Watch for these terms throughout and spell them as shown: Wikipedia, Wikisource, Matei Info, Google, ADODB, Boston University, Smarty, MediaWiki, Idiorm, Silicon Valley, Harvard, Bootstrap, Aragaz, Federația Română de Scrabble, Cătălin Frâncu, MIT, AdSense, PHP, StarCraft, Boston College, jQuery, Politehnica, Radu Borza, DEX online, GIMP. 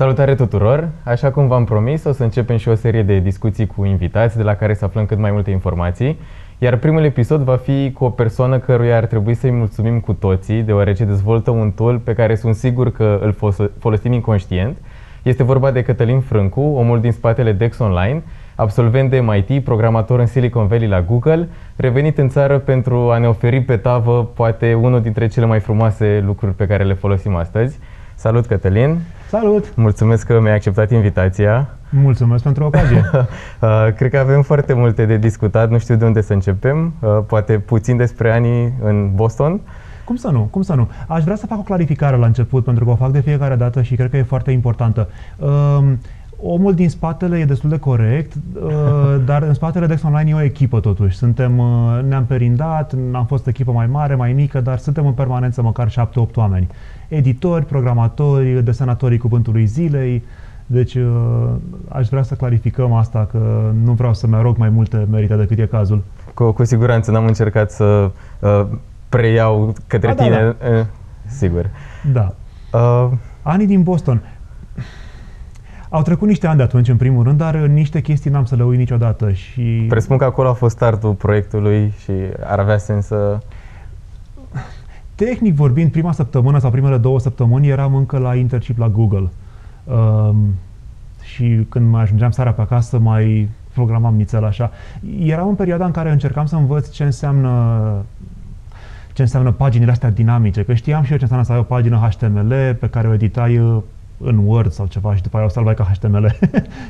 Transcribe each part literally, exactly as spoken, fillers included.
Salutare tuturor! Așa cum v-am promis, o să începem și o serie de discuții cu invitați de la care să aflăm cât mai multe informații. Iar primul episod va fi cu o persoană căruia ar trebui să-i mulțumim cu toții, deoarece dezvoltă un tool pe care sunt sigur că îl folosim inconștient. Este vorba de Cătălin Frâncu, omul din spatele DEX Online, absolvent de M I T, programator în Silicon Valley la Google, revenit în țară pentru a ne oferi pe tavă poate unul dintre cele mai frumoase lucruri pe care le folosim astăzi. Salut, Cătălin! Salut! Mulțumesc că mi-ai acceptat invitația. Mulțumesc pentru ocazie. Cred că avem foarte multe de discutat, nu știu de unde să începem. Poate puțin despre anii în Boston. Cum să nu? Cum să nu? Aș vrea să fac o clarificare la început, pentru că o fac de fiecare dată și cred că e foarte importantă. Um, Omul din spatele e destul de corect, dar în spatele DEX Online e o echipă totuși. Suntem, ne-am perindat, am fost echipă mai mare, mai mică, dar suntem în permanență măcar șapte opt oameni. Editori, programatori, desenatorii cuvântului zilei. Deci aș vrea să clarificăm asta, că nu vreau să-mi arog mai multe merite decât e cazul. Cu, cu siguranță n-am încercat să uh, preiau către A, tine. Da, da. Uh, sigur. Da. Uh. Anii din Boston. Au trecut niște ani de atunci, în primul rând, dar niște chestii n-am să le uit niciodată și... Presupun că acolo a fost startul proiectului și ar avea sens să... Tehnic vorbind, prima săptămână sau primele două săptămâni eram încă la internship la Google. Um, și când mai ajungeam seara pe acasă, mai programam nițel așa. Eram în perioada în care încercam să învăț ce înseamnă... ce înseamnă paginile astea dinamice, că știam și eu ce înseamnă să ai o pagină H T M L pe care o editai în Word sau ceva și după aia o salvai ca H T M L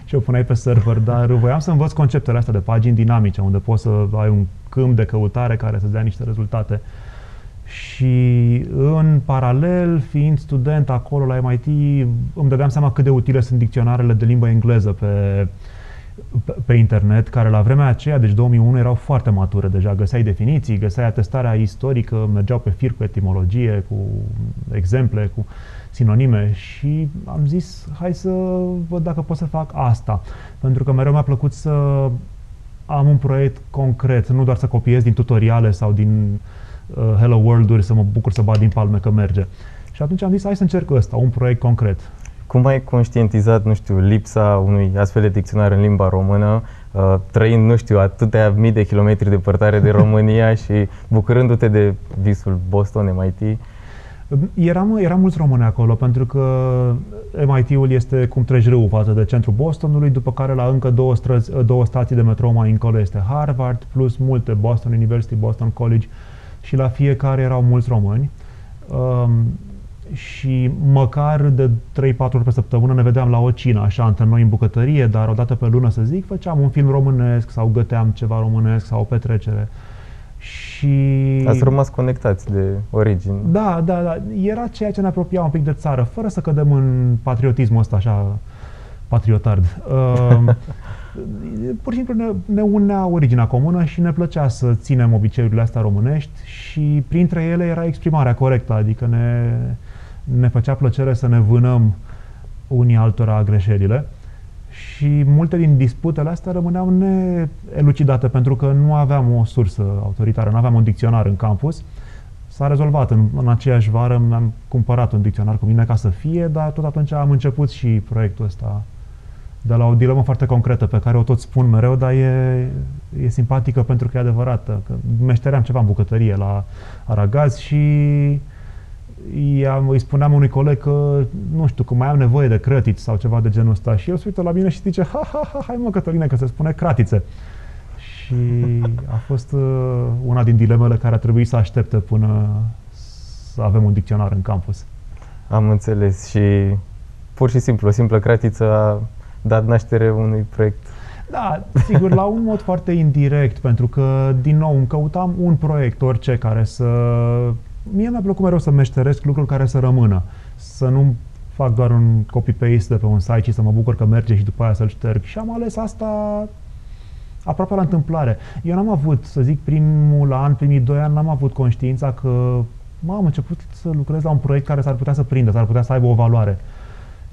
și o puneai pe server, dar voiam să învăț conceptele astea de pagini dinamice, unde poți să ai un câmp de căutare care să-ți dea niște rezultate. Și în paralel, fiind student acolo la M I T, îmi dădeam seama cât de utile sunt dicționarele de limbă engleză pe, pe, pe internet, care la vremea aceea, deci două mii unu, erau foarte mature deja. Găseai definiții, găseai atestarea istorică, mergeau pe fir cu etimologie, cu exemple, cu... sinonime și am zis, hai să văd dacă pot să fac asta. Pentru că mereu mi-a plăcut să am un proiect concret, nu doar să copiez din tutoriale sau din uh, Hello World-uri, să mă bucur să bat din palme că merge. Și atunci am zis, hai să încerc ăsta, un proiect concret. Cum ai conștientizat, nu știu, lipsa unui astfel de dicționar în limba română, uh, trăind, nu știu, atâtea mii de kilometri departare de România și bucurându-te de visul Boston, M I T? Eram, eram mulți români acolo, pentru că M I T-ul este cum treci râul față de centrul Bostonului, după care la încă două, străzi, două stații de metrou mai încolo este Harvard, plus multe, Boston University, Boston College, și la fiecare erau mulți români. Um, și măcar de trei patru ori pe săptămână ne vedeam la o cină, așa, între noi în bucătărie, dar o dată pe lună, să zic, făceam un film românesc sau găteam ceva românesc sau o petrecere. Și... Ați rămas conectați de origine. Da, da, da. Era ceea ce ne apropia un pic de țară, fără să cădem în patriotismul ăsta așa patriotard. Uh, pur și simplu ne, ne unea originea comună și ne plăcea să ținem obiceiurile astea românești și printre ele era exprimarea corectă, adică ne, ne făcea plăcere să ne vânăm unii altora greșelile. Și multe din disputele astea rămâneau neelucidate, pentru că nu aveam o sursă autoritară, nu aveam un dicționar în campus. S-a rezolvat. În, în aceeași vară mi-am cumpărat un dicționar cu mine ca să fie, dar tot atunci am început și proiectul ăsta de la o dilemă foarte concretă, pe care o tot spun mereu, dar e, e simpatică pentru că e adevărată. Că meșteream ceva în bucătărie la Aragaz și... I-am, îi spuneam unui coleg că, nu știu, că mai am nevoie de crătiți sau ceva de genul ăsta și el se uită la mine și zice, ha, ha, ha, hai mă Cătăline, că se spune cratițe. Și a fost una din dilemele care a trebuit să aștepte până să avem un dicționar în campus. Am înțeles și pur și simplu, o simplă cratiță a dat naștere unui proiect. Da, sigur, la un mod foarte indirect, pentru că, din nou, îmi căutam un proiect, orice, care să... Mie mi-a plăcut mereu să meșteresc lucruri care să rămână, să nu fac doar un copy-paste de pe un site și să mă bucur că merge și după aia să-l șterg. Și am ales asta aproape la întâmplare. Eu n-am avut, să zic, primul an, primii doi ani, n-am avut conștiința că m-am început să lucrez la un proiect care s-ar putea să prindă, s-ar putea să aibă o valoare.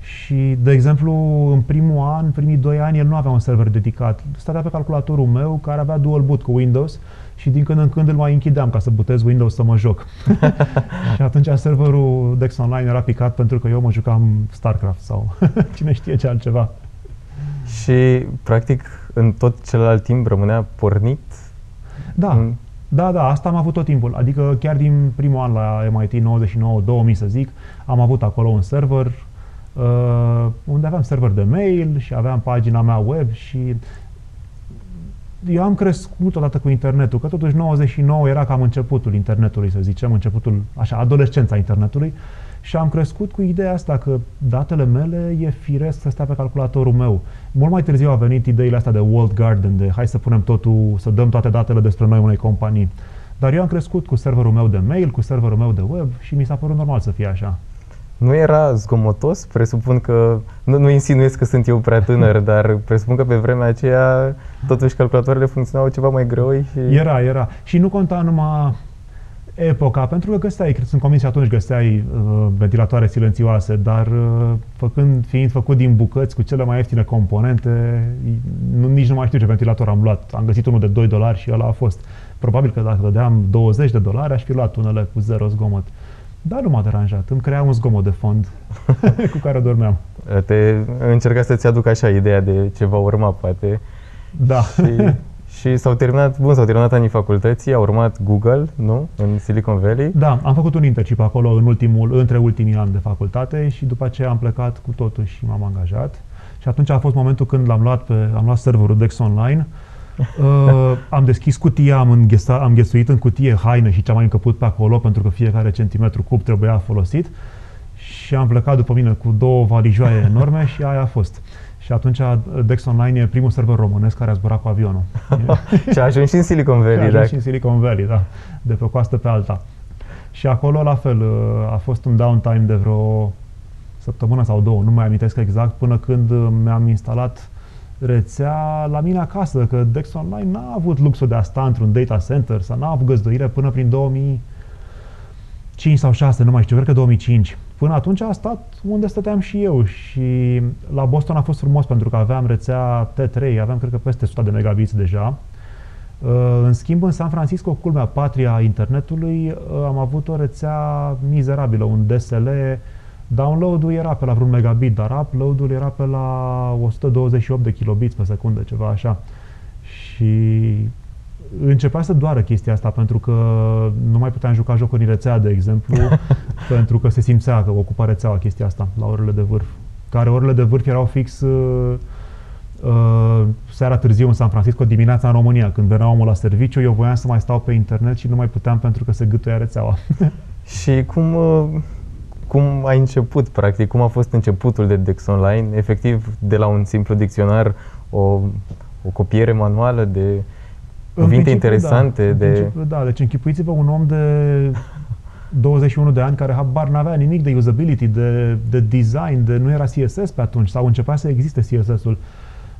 Și, de exemplu, în primul an, în primii doi ani, el nu avea un server dedicat. Stătea pe calculatorul meu, care avea dual boot cu Windows și din când în când îl mai închideam ca să butez Windows să mă joc. Și atunci serverul DEX Online era picat pentru că eu mă jucam StarCraft sau cine știe ce altceva. Și, practic, în tot celălalt timp rămânea pornit? Da. În... Da, da, asta am avut tot timpul. Adică chiar din primul an la M I T, nouăzeci și nouă două mii să zic, am avut acolo un server uh, unde aveam server de mail și aveam pagina mea web și eu am crescut odată cu internetul, că totuși nouăzeci și nouă era cam începutul internetului, să zicem, începutul, așa, adolescența internetului și am crescut cu ideea asta că datele mele e firesc să stea pe calculatorul meu. Mult mai târziu a venit ideile astea de walled garden, de hai să punem totul, să dăm toate datele despre noi unei companii. Dar eu am crescut cu serverul meu de mail, cu serverul meu de web și mi s-a părut normal să fie așa. Nu era zgomotos? Presupun că, nu, nu insinuez că sunt eu prea tânăr, dar presupun că pe vremea aceea totuși calculatoarele funcționau ceva mai greoi și... Era, era. Și nu conta numai epoca, pentru că găseai, sunt convins și atunci găseai uh, ventilatoare silențioase, dar uh, făcând, fiind făcut din bucăți cu cele mai ieftine componente, nu, nici nu mai știu ce ventilator am luat. Am găsit unul de doi dolari și ăla a fost. Probabil că dacă dădeam douăzeci de dolari, aș fi luat unele cu zero zgomot. Dar nu m-a deranjat, îmi crea un zgomot de fond cu care dormeam. Te încerca să-ți aduc așa ideea de ce va urma, poate. Da. Și, și s-au terminat, bun, s-au terminat anii facultății, a urmat Google, nu? În Silicon Valley. Da, am făcut un internship acolo în ultimul, între ultimii ani de facultate și după aceea am plecat cu totul și m-am angajat. Și atunci a fost momentul când l-am luat, pe, am luat serverul DEX Online. Uh, am deschis cutia, am, înghesa, am ghesuit în cutie haine și ce-am mai încăput pe acolo, pentru că fiecare centimetru cub trebuia folosit și am plecat după mine cu două valijoaie enorme și aia a fost. Și atunci DEX Online e primul server românesc care a zburat cu avionul. Și a ajuns și în Silicon Valley. Și a ajuns dacă... și în Silicon Valley, da, de pe o coastă pe alta. Și acolo, la fel, a fost un downtime de vreo săptămână sau două, nu mai amintesc exact, până când mi-am instalat rețea la mine acasă, că DEX Online n-a avut luxul de a sta într-un data center sau n-a avut găzduire până prin două mii cinci sau două mii șase, nu mai știu, cred că două mii cinci. Până atunci a stat unde stăteam și eu și la Boston a fost frumos pentru că aveam rețea T trei, aveam cred că peste o sută de megabiți deja. În schimb, în San Francisco, culmea, patria internetului, am avut o rețea mizerabilă, un D S L. Download-ul era pe la vreun megabit, dar upload-ul era pe la o sută douăzeci și opt de kilobits pe secundă, ceva așa. Și începea să doară chestia asta, pentru că nu mai puteam juca jocuri în rețea, de exemplu, pentru că se simțea că ocupa rețeaua chestia asta la orele de vârf. Care orele de vârf erau fix uh, uh, seara târziu în San Francisco, dimineața în România. Când venea omul la serviciu, eu voiam să mai stau pe internet și nu mai puteam pentru că se gâtuia rețeaua. Și cum... Uh... Cum a început, practic? Cum a fost începutul de DEX Online? Efectiv, de la un simplu dicționar, o, o copiere manuală de cuvinte interesante? Da, de... da, deci închipuiți-vă un om de douăzeci și unu de ani care habar n-avea nimic de usability, de, de design, de nu era C S S pe atunci, sau începea să existe C S S-ul.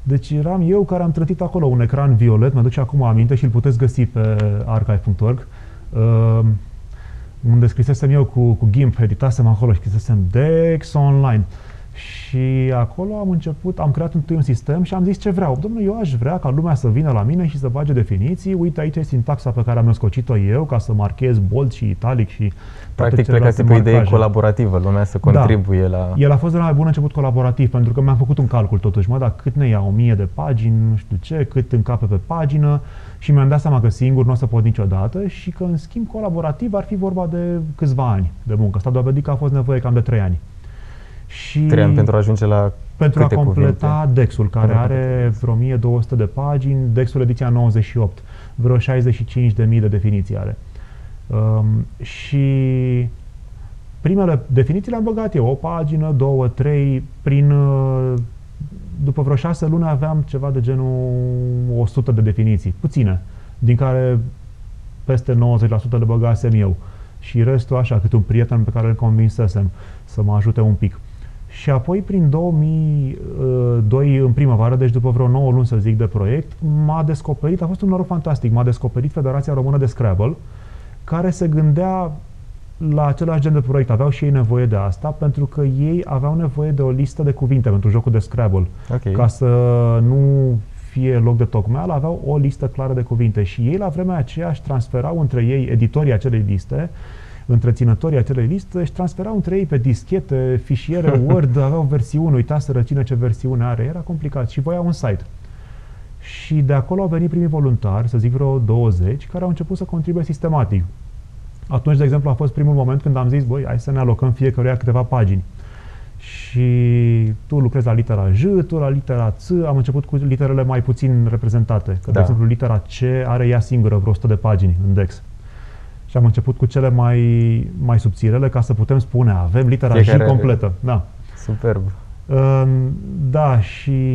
Deci eram eu care am trântit acolo un ecran violet, mă duc și acum aminte și îl puteți găsi pe archive punct org. Uh, unde scrisesem eu cu, cu GIMP, editasem acolo și scrisesem DEX Online. Și acolo am început, am creat întâi un sistem și am zis ce vreau. Dom'le, eu aș vrea ca lumea să vină la mine și să bage definiții. Uite, aici e sintaxa pe care am născocit-o eu ca să marchez bold și italic și... Practic plecați pe o idee colaborativă, lumea să contribuie da. la... El a fost de la mai bun început colaborativ, pentru că mi-am făcut un calcul totuși, mă, dar cât ne ia, o mie de pagini, nu știu ce, cât încape pe pagină și mi-am dat seama că singur nu o să pot niciodată și că, în schimb, colaborativ ar fi vorba de câțiva ani de muncă. Asta doar a fost nevoie cam de trei ani. Și Tream pentru a ajunge la pentru a completa DEX-ul, care are vreo o mie două sute de pagini, DEX-ul ediția nouăzeci și opt, vreo șaizeci și cinci de mii de definiții are. Um, și primele definiții le-am băgat eu, o pagină, două, trei, prin, după vreo șase luni aveam ceva de genul o sută de definiții, puține, din care peste nouăzeci la sută le băgasem eu. Și restul așa, cât un prieten pe care îl convinsesem să mă ajute un pic. Și apoi, prin două mii doi, în primăvară, deci după vreo nouă luni, să zic, de proiect, m-a descoperit, a fost un noroc fantastic, m-a descoperit Federația Română de Scrabble, care se gândea la același gen de proiect. Aveau și ei nevoie de asta, pentru că ei aveau nevoie de o listă de cuvinte pentru jocul de Scrabble. Okay. Ca să nu fie loc de tocmeală, aveau o listă clară de cuvinte și ei la vremea aceea își transferau între ei, editorii acelei liste, întreținătorii acelei liste, își transferau între ei pe dischete, fișiere, Word, aveau versiuni, uitaseră cine ce versiune are, era complicat și voiau un site. Și de acolo au venit primii voluntari, să zic vreo douăzeci, care au început să contribuie sistematic. Atunci, de exemplu, a fost primul moment când am zis, băi, hai să ne alocăm fiecăruia câteva pagini. Și tu lucrezi la litera J, tu la litera C, am început cu literele mai puțin reprezentate. Că, da. De exemplu, litera C are ea singură vreo o sută de pagini în DEX. Și am început cu cele mai, mai subțirele ca să putem spune, avem litera Fiecare J completă. Da. Superb. Da, și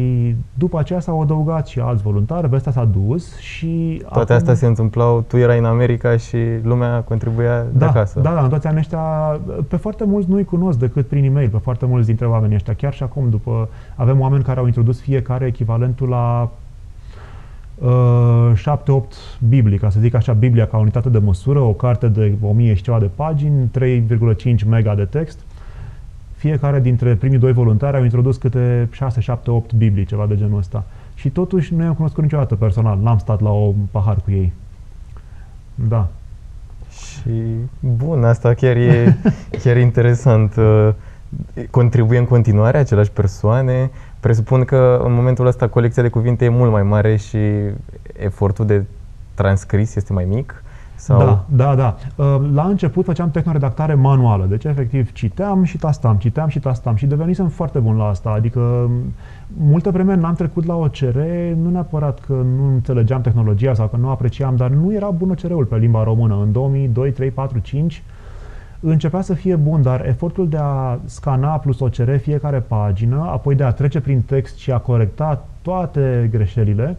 după aceea s-au adăugat și alți voluntari, vestea s-a dus și... Toate acum... astea se întâmplau, tu erai în America și lumea contribuia da, de acasă. Da, da, în toți anii ăștia, pe foarte mulți nu-i cunosc decât prin e-mail, pe foarte mulți dintre oamenii ăștia. Chiar și acum, după, avem oameni care au introdus fiecare echivalentul la uh, șapte opt Biblii, ca să zic așa, Biblia ca unitate de măsură, o carte de o mie și ceva de pagini, trei virgulă cinci mega de text. Fiecare dintre primii doi voluntari au introdus câte șase, șapte, opt Biblii, ceva de genul ăsta. Și totuși nu i-am cunoscut niciodată personal, n-am stat la o pahar cu ei. Da. Și bun, asta chiar e chiar interesant. Contribuie în continuare aceleași persoane. Presupun că în momentul ăsta colecția de cuvinte e mult mai mare și efortul de transcris este mai mic. Sau... Da, da, da. La început făceam tehnoredactare manuală, deci efectiv citeam și tastam, citeam și tastam și devenisem foarte bun la asta, adică multă vreme n-am trecut la O C R, nu neapărat că nu înțelegeam tehnologia sau că nu apreciam, dar nu era bun O C R-ul pe limba română. În două mii doi, trei, patru, cinci începea să fie bun, dar efortul de a scana plus O C R fiecare pagină, apoi de a trece prin text și a corecta toate greșelile,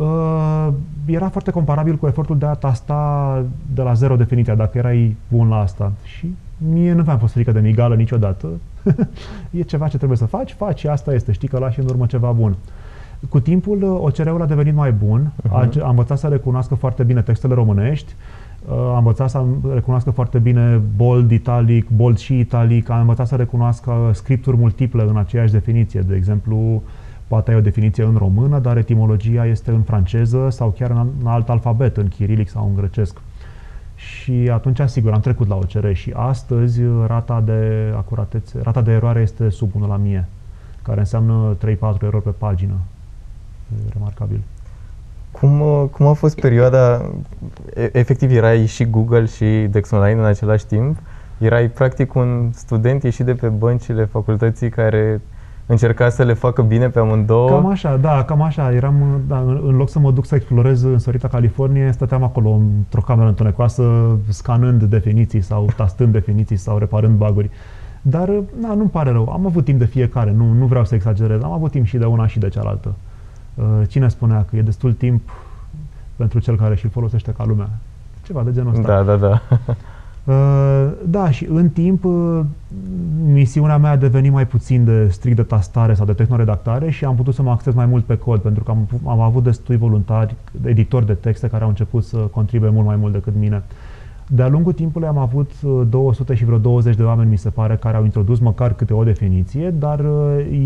Uh, era foarte comparabil cu efortul de a tasta de la zero definiția, dacă erai bun la asta. Și mie nu mi-a fost frică de migală niciodată. E ceva ce trebuie să faci, faci și asta este. Știi că lași în urmă ceva bun. Cu timpul O C R-ul a devenit mai bun, uh-huh. A învățat să recunoască foarte bine textele românești, a învățat să recunoască foarte bine bold, italic, bold și italic, a învățat să recunoască scripturi multiple în aceeași definiție, de exemplu, poate ai o definiție în română, dar etimologia este în franceză sau chiar în alt alfabet, în chirilic sau în grecesc. Și atunci, sigur, am trecut la O C R și astăzi rata de acuratețe, rata de eroare este sub unu la mie, care înseamnă trei patru erori pe pagină. E remarcabil. Cum, cum a fost perioada? Efectiv, erai și Google și DEX Online în același timp. Erai practic un student ieșit de pe băncile facultății care încerca să le facă bine pe amândouă. Cam așa, da, cam așa. Eram, da, în loc să mă duc să explorez în sărita Californie, stăteam acolo într-o cameră întunecoasă, scanând definiții sau tastând definiții sau reparând bug-uri. Dar, da, nu-mi pare rău. Am avut timp de fiecare, nu, nu vreau să exagerez. Am avut timp și de una și de cealaltă. Cine spunea că e destul timp pentru cel care și-l folosește ca lumea? Ceva de genul ăsta. Da, da, da. Da, și în timp misiunea mea a devenit mai puțin de strict de tastare sau de tehnoredactare și am putut să mă acces mai mult pe cod, pentru că am, am avut destui voluntari, editori de texte care au început să contribuie mult mai mult decât mine. De-a lungul timpului am avut două sute și vreo douăzeci de oameni, mi se pare, care au introdus măcar câte o definiție, dar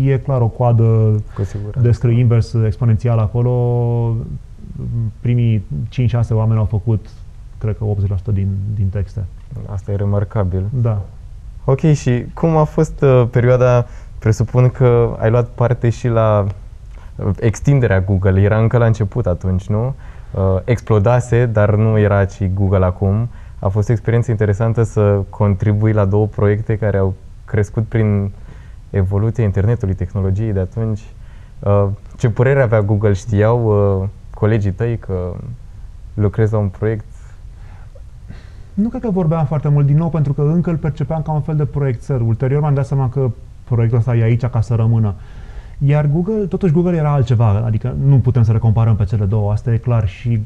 e clar o coadă de scrie invers exponențial acolo. Primii cinci șase oameni au făcut, cred că optzeci la sută din, din texte. Asta e remarcabil. Da. Ok, și cum a fost uh, perioada, presupun că ai luat parte și la uh, extinderea Google, era încă la început atunci, nu? Uh, explodase, dar nu era și Google acum. A fost o experiență interesantă să contribui la două proiecte care au crescut prin evoluția internetului, tehnologiei de atunci. Uh, ce părere avea Google? Știau uh, colegii tăi că lucrezi la un proiect? Nu cred că vorbeam foarte mult, din nou, pentru că încă îl percepeam ca un fel de proiectăr. Ulterior mi-am dat seama că proiectul ăsta e aici ca să rămână. Iar Google, totuși Google era altceva, adică nu putem să le comparăm pe cele două, asta e clar. Și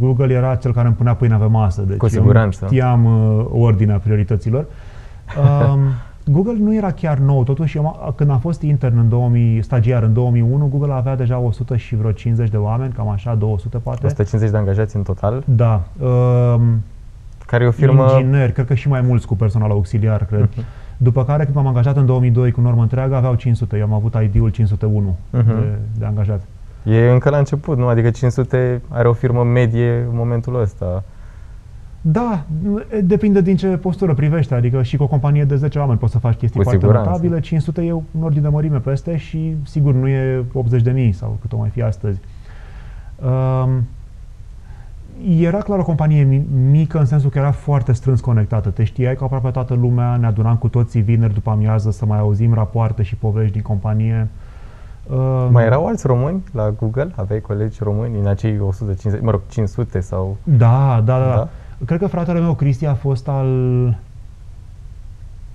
Google era cel care îmi punea pâinea pe masă, deci cu siguranță. Eu știam uh, ordinea priorităților. Um, Google nu era chiar nou, totuși eu, când am fost intern în două mii, stagiar în două mii unu, Google avea deja o sută și vreo cincizeci de oameni, cam așa, două sute poate. o sută cincizeci de angajați în total? Da. Um, care e o firmă... Ingineri, cred că și mai mulți cu personal auxiliar, cred. Uh-huh. După care, când m-am angajat în două mii doi cu normă întreagă, aveau cinci sute. Eu am avut I D-ul cinci sute unu uh-huh. de, de angajat. E încă la început, nu? Adică cinci sute are o firmă medie în momentul ăsta. Da, depinde din ce postură privești, adică și cu o companie de zece oameni poți să faci chestii foarte notabile. cinci sute e un ordin de mărime peste și sigur nu e optzeci de mii sau cât o mai fi astăzi. Um, era clar o companie mică în sensul că era foarte strâns conectată. Te știai că aproape toată lumea, ne adunam cu toții vineri după amiază să mai auzim rapoarte și povești din companie. Uh, mai erau alți români la Google? Aveai colegi români în acei o sută cincizeci, mă rog, cinci sute sau... Da, da, da. da? Cred că fratele meu, Cristi, a fost al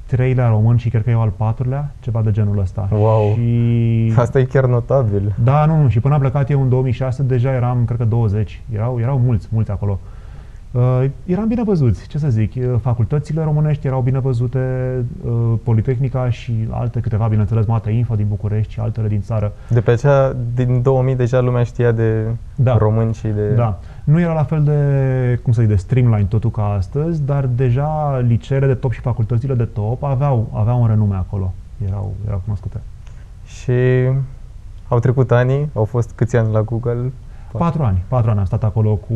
treilea român și cred că eu al patrulea, ceva de genul ăsta. Wow! Și... Asta e chiar notabil. Da, nu, nu. Și până am plecat eu în două mii șase, deja eram, cred că douăzeci. Erau, erau mulți, mulți acolo. Uh, eram bine văzuți, ce să zic. Facultățile românești erau bine văzute, uh, Politehnica și alte câteva, bineînțeles, Matei Info din București și altele din țară. De pe acea, din două mii, deja lumea știa de da. români și de... Da. Nu era la fel de, cum să zic, de streamline totul ca astăzi, dar deja liceele de top și facultățile de top aveau, aveau un renume acolo, erau, erau cunoscute. Și au trecut anii, au fost câți ani la Google? Patru ani, patru ani am stat acolo cu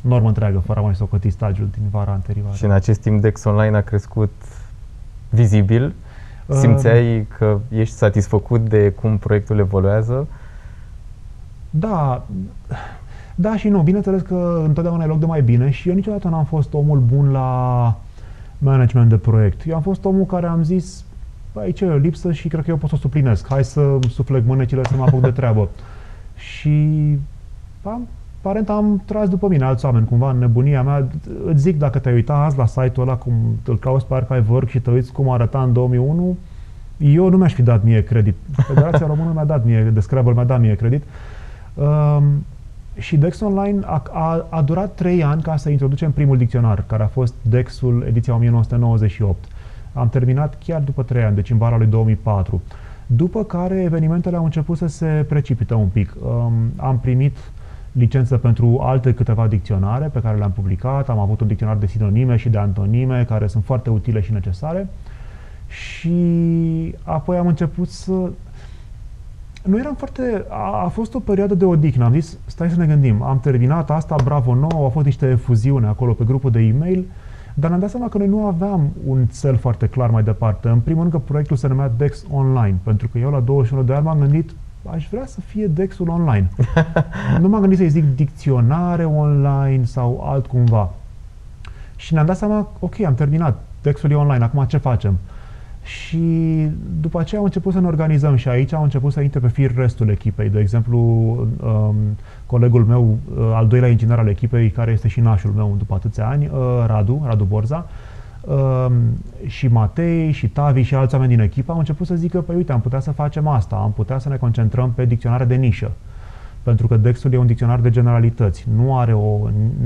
normă întreagă, fără a mai socoti stagiul din vara anterioară. Și în acest timp DEX Online a crescut vizibil? Simțeai că ești satisfăcut de cum proiectul evoluează? Da... Da și nu, bineînțeles că întotdeauna e loc de mai bine și eu niciodată n-am fost omul bun la management de proiect. Eu am fost omul care am zis, aici e o lipsă și cred că eu pot să o suplinesc, hai să suflec mânecile să mă apuc de treabă. Și am, aparent am tras după mine alți oameni, cumva în nebunia mea. Îți zic, dacă te-ai uitat azi la site-ul ăla, cum îl cauți pe Archive punct org și te uiți cum arăta în două mii unu, eu nu mi-aș fi dat mie credit. Federația Română mi-a dat mie, de Scrabble mi-a dat mie credit. Um, Și DEX Online a, a, a durat trei ani ca să introducem primul dicționar, care a fost DEX-ul ediția o mie nouă sute nouăzeci și opt. Am terminat chiar după trei ani, deci în vara lui două mii patru. După care evenimentele au început să se precipită un pic. Um, am primit licență pentru alte câteva dicționare pe care le-am publicat, am avut un dicționar de sinonime și de antonime, care sunt foarte utile și necesare. Și apoi am început să... Noi eram foarte... A, a fost o perioadă de odihnă. Am zis, stai să ne gândim, am terminat asta, bravo nouă, au fost niște fuziune acolo pe grupul de e-mail, dar ne-am dat seama că noi nu aveam un cel foarte clar mai departe. În primul rând că proiectul se numea DEX Online, pentru că eu la douăzeci și unu de ani m-am gândit, aș vrea să fie DEX-ul online. Nu m-am gândit să-i zic dicționare online sau altcumva. Și ne-am dat seama, ok, am terminat, DEX-ul e online, acum ce facem? Și după aceea au început să ne organizăm și aici au început să intre pe fir restul echipei. De exemplu, um, colegul meu, al doilea inginer al echipei, care este și nașul meu după atâția ani, uh, Radu, Radu Borza, um, și Matei, și Tavi și alți oameni din echipă au început să zică, păi uite, am putea să facem asta, am putea să ne concentrăm pe dicționare de nișă. Pentru că DEX-ul e un dicționar de generalități, nu are, o,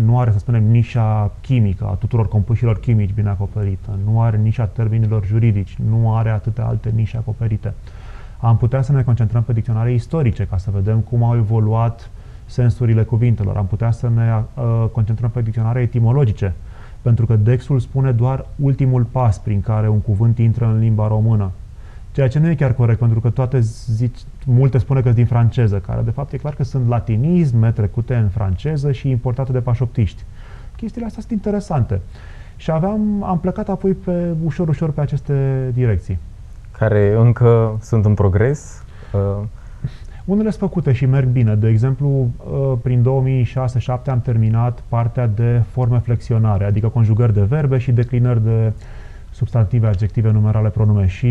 nu are, să spunem, nișa chimică a tuturor compușilor chimici bine acoperită, nu are nișa termenilor juridici, nu are atâtea alte nișe acoperite. Am putea să ne concentrăm pe dicționare istorice, ca să vedem cum au evoluat sensurile cuvintelor, am putea să ne uh, concentrăm pe dicționare etimologice, pentru că DEX-ul spune doar ultimul pas prin care un cuvânt intră în limba română. Ceea ce nu e chiar corect, pentru că toate zici, multe spune că sunt din franceză, care de fapt e clar că sunt latinisme trecute în franceză și importate de pașoptiști. Chestiile astea sunt interesante. Și aveam, am plecat apoi pe ușor, ușor pe aceste direcții. Care încă sunt în progres? Uh... Unele sunt făcute și merg bine. De exemplu, prin două mii șase două mii șapte am terminat partea de forme flexionare, adică conjugări de verbe și declinări de substantive, adjective, numerale, pronume. Și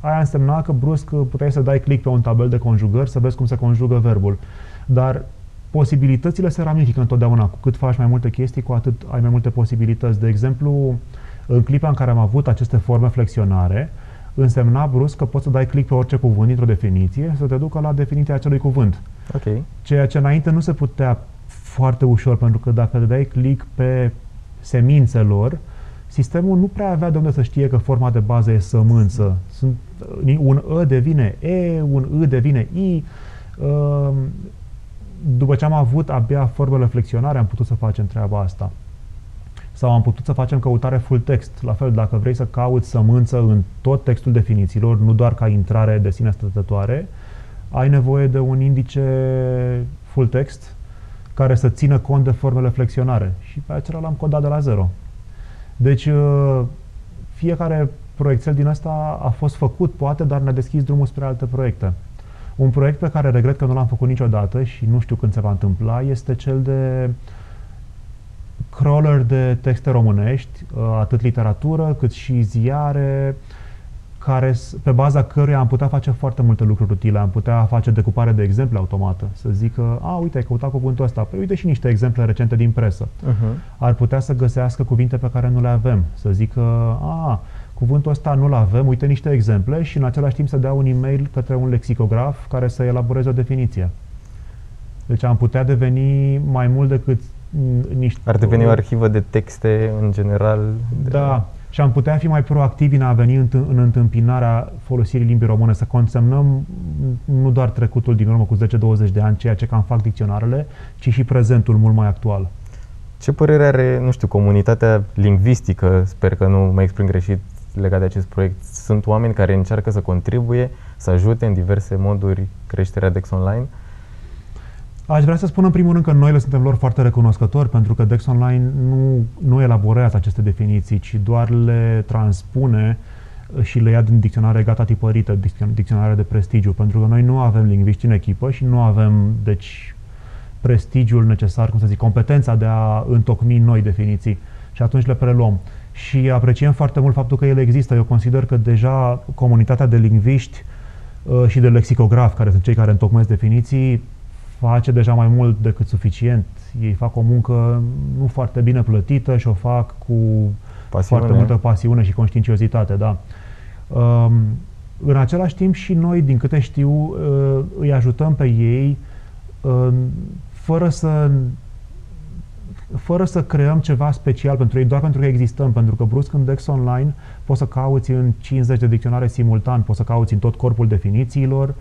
aia însemna că brusc puteai să dai click pe un tabel de conjugări să vezi cum se conjugă verbul. Dar posibilitățile se ramifică întotdeauna. Cu cât faci mai multe chestii, cu atât ai mai multe posibilități. De exemplu, în clipa în care am avut aceste forme flexionare, însemna brusc că poți să dai click pe orice cuvânt dintr-o definiție să te ducă la definiția acelui cuvânt. Okay. Ceea ce înainte nu se putea foarte ușor, pentru că dacă te dai click pe semințelor, sistemul nu prea avea de unde să știe că forma de bază e sămânță. Sunt, un ă devine e, un â devine i. după ce am avut abia formele flexionare, am putut să facem treaba asta. Sau am putut să facem căutare full text. La fel, dacă vrei să cauți sămânță în tot textul definițiilor, nu doar ca intrare de sine stătătoare, ai nevoie de un indice full text care să țină cont de formele flexionare. Și pe acela l-am codat de la zero. Deci, fiecare proiectel din asta a fost făcut, poate, dar ne-a deschis drumul spre alte proiecte. Un proiect pe care regret că nu l-am făcut niciodată și nu știu când se va întâmpla este cel de crawler de texte românești, atât literatură cât și ziare, care, pe baza căruia am putea face foarte multe lucruri utile. Am putea face decupare de exemple automată. Să zică, a, uite, ai căutat cuvântul ăsta. Păi uite și niște exemple recente din presă. Uh-huh. Ar putea să găsească cuvinte pe care nu le avem. Să zică, a, cuvântul ăsta nu-l avem, uite niște exemple, și în același timp să dea un e-mail către un lexicograf care să elaboreze o definiție. Deci am putea deveni mai mult decât niște... Ar deveni o arhivă de texte în general? De... Da. Și am putea fi mai proactivi în a veni în întâmpinarea folosirii limbii române, să consemnăm nu doar trecutul din urmă cu zece douăzeci de ani, ceea ce cam fac dicționarele, ci și prezentul mult mai actual. Ce părere are, nu știu, comunitatea lingvistică, sper că nu mă exprim greșit legat de acest proiect, sunt oameni care încearcă să contribuie, să ajute în diverse moduri creșterea DEX Online? Aș vrea să spun în primul rând că noi le suntem lor foarte recunoscători, pentru că DEX Online nu, nu elaborează aceste definiții, ci doar le transpune și le ia din dicționare gata tipărită, dicționare de prestigiu, pentru că noi nu avem lingviști în echipă și nu avem, deci, prestigiul necesar, cum să zic, competența de a întocmi noi definiții, și atunci le preluăm. Și apreciem foarte mult faptul că ele există. Eu consider că deja comunitatea de lingviști și de lexicografi, care sunt cei care întocmesc definiții, face deja mai mult decât suficient. Ei fac o muncă nu foarte bine plătită și o fac cu pasiune, foarte multă pasiune și conștiinciozitate. Da. În același timp și noi, din câte știu, îi ajutăm pe ei fără să, fără să creăm ceva special pentru ei, doar pentru că existăm, pentru că brusc în DEX Online poți să cauți în cincizeci de dicționare simultan, poți să cauți în tot corpul definițiilor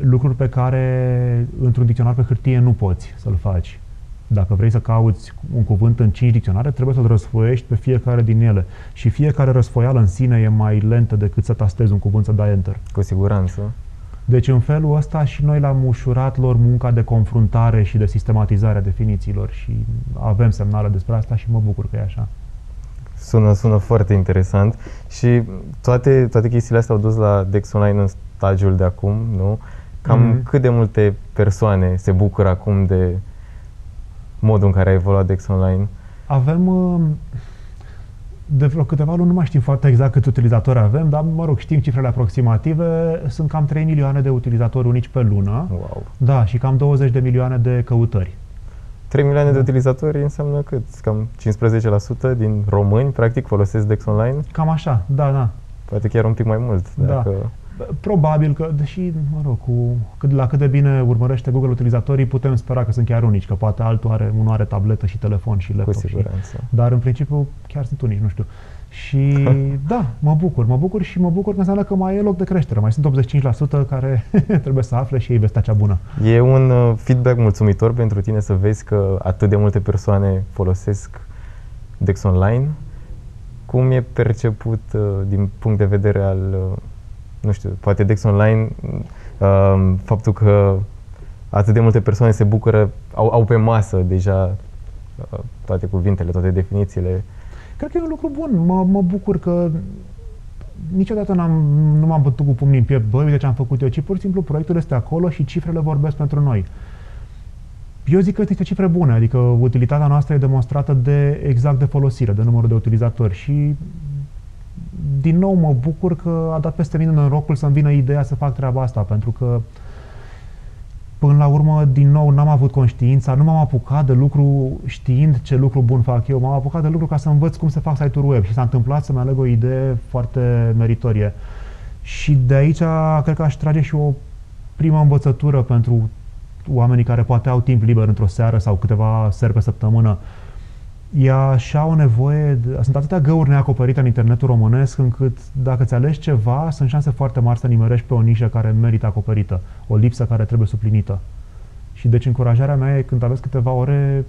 lucruri pe care într-un dicționar pe hârtie nu poți să-l faci. Dacă vrei să cauți un cuvânt în cinci dicționare, trebuie să-l răsfoiești pe fiecare din ele. Și fiecare răsfoială în sine e mai lentă decât să tastezi un cuvânt, să dai Enter. Cu siguranță. Deci în felul ăsta și noi l-am ușurat lor munca de confruntare și de sistematizare a definițiilor și avem semnale despre asta și mă bucur că e așa. Sună, sună foarte interesant și toate, toate chestiile astea au dus la DEX Online în stagiul de acum, nu? Cam mm-hmm. cât de multe persoane se bucură acum de modul în care a evoluat DEX Online? Avem... Uh... De vreo câteva luni, nu mai știm foarte exact câți utilizatori avem, dar, mă rog, știm cifrele aproximative, sunt cam trei milioane de utilizatori unici pe lună. Wow. Da, și cam douăzeci de milioane de căutări. trei milioane de utilizatori înseamnă cât? Cam cincisprezece la sută din români, practic, folosesc DEX Online? Cam așa, da, da. Poate chiar un pic mai mult. Dacă... Da. Probabil că, deși, mă rog, cu cât, la cât de bine urmărește Google utilizatorii, putem spera că sunt chiar unici, că poate altul are, unul are tabletă și telefon și laptop. Cu siguranță. Și, dar, în principiu, chiar sunt unici, nu știu. Și, da, mă bucur, mă bucur și mă bucur că înseamnă că mai e loc de creștere. Mai sunt optzeci și cinci la sută care trebuie să afle și ei vestea cea bună. E un feedback mulțumitor pentru tine să vezi că atât de multe persoane folosesc DEX Online. Cum e perceput din punct de vedere al, nu știu, poate DEX Online, faptul că atât de multe persoane se bucură, au, au pe masă deja toate cuvintele, toate definițiile? Cred că e un lucru bun. Mă, mă bucur că niciodată n-am, nu m-am bătut cu pumnii în piept, băi, uite ce am făcut eu, ci pur și simplu proiectul este acolo și cifrele vorbesc pentru noi. Eu zic că este cifre bune, adică utilitatea noastră e demonstrată de exact de folosire, de numărul de utilizatori și din nou mă bucur că a dat peste mine norocul să-mi vină ideea să fac treaba asta, pentru că până la urmă, din nou, n-am avut conștiința, nu m-am apucat de lucru știind ce lucru bun fac eu, m-am apucat de lucru ca să învăț cum să fac site-uri web și s-a întâmplat să-mi aleg o idee foarte meritorie. Și de aici cred că aș trage și o primă învățătură pentru oamenii care poate au timp liber într-o seară sau câteva seri pe săptămână. E așa o nevoie, de, sunt atâtea găuri neacoperite în internetul românesc, încât dacă îți alegi ceva, sunt șanse foarte mari să nimerești pe o nișă care merită acoperită, o lipsă care trebuie suplinită. Și deci încurajarea mea e, când aveți câteva ore,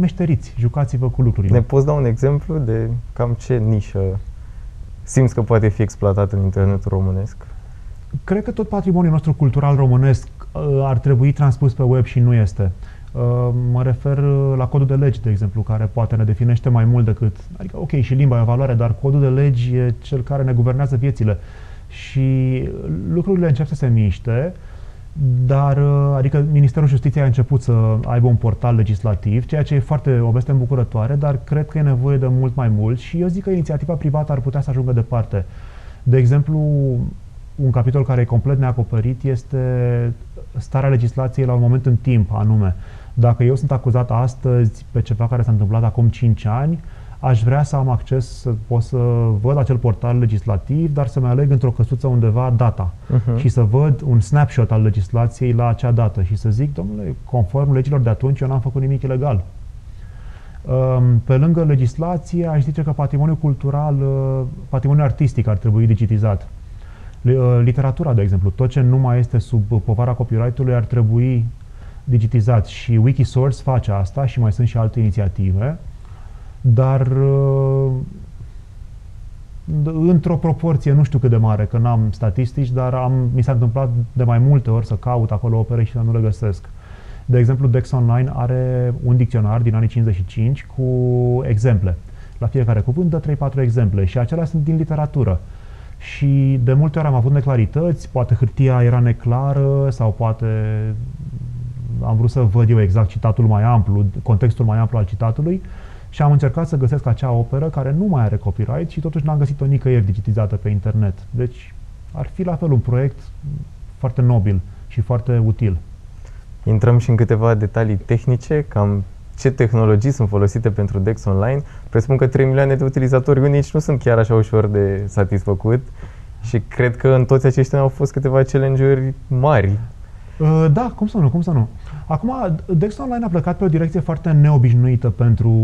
meșteriți, jucați-vă cu lucrurile. Ne poți da un exemplu de cam ce nișă simți că poate fi exploatat în internetul românesc? Cred că tot patrimoniul nostru cultural românesc ar trebui transpus pe web și nu este. Mă refer la codul de legi, de exemplu, care poate ne definește mai mult decât... Adică, ok, și limba e o valoare, dar codul de legi e cel care ne guvernează viețile. Și lucrurile încep să se miște, dar, adică, Ministerul Justiției a început să aibă un portal legislativ, ceea ce e foarte o veste îmbucurătoare, dar cred că e nevoie de mult mai mult și eu zic că inițiativa privată ar putea să ajungă departe. De exemplu, un capitol care e complet neacoperit este starea legislației la un moment în timp anume. Dacă eu sunt acuzat astăzi pe ceva care s-a întâmplat acum cinci ani, aș vrea să am acces, să pot să văd acel portal legislativ, dar să-mi aleg într-o căsuță undeva data uh-huh. și să văd un snapshot al legislației la acea dată și să zic, domnule, conform legilor de atunci, eu n-am făcut nimic ilegal. Pe lângă legislație, aș zice că patrimoniul cultural, patrimoniul artistic ar trebui digitizat. Literatura, de exemplu, tot ce nu mai este sub povara copyright-ului ar trebui digitizat și Wikisource face asta și mai sunt și alte inițiative, dar într-o proporție, nu știu cât de mare, că n-am statistici, dar am, mi s-a întâmplat de mai multe ori să caut acolo opere și să nu le găsesc. De exemplu, DEX online are un dicționar din anii cincizeci și cinci cu exemple. La fiecare cuvânt dă trei patru exemple și acelea sunt din literatură. Și de multe ori am avut neclarități, poate hârtia era neclară sau poate am vrut să văd eu exact citatul mai amplu, contextul mai amplu al citatului și am încercat să găsesc acea operă care nu mai are copyright și totuși n-am găsit-o nicăieri digitizată pe internet. Deci ar fi la fel un proiect foarte nobil și foarte util. Intrăm și în câteva detalii tehnice, cam ce tehnologii sunt folosite pentru DEX online. Presupun că trei milioane de utilizatori unici nu sunt chiar așa ușor de satisfăcut și cred că în toți aceștia au fost câteva challenge-uri mari. Da, cum să nu, cum să nu. Acum, DEX online a plecat pe o direcție foarte neobișnuită pentru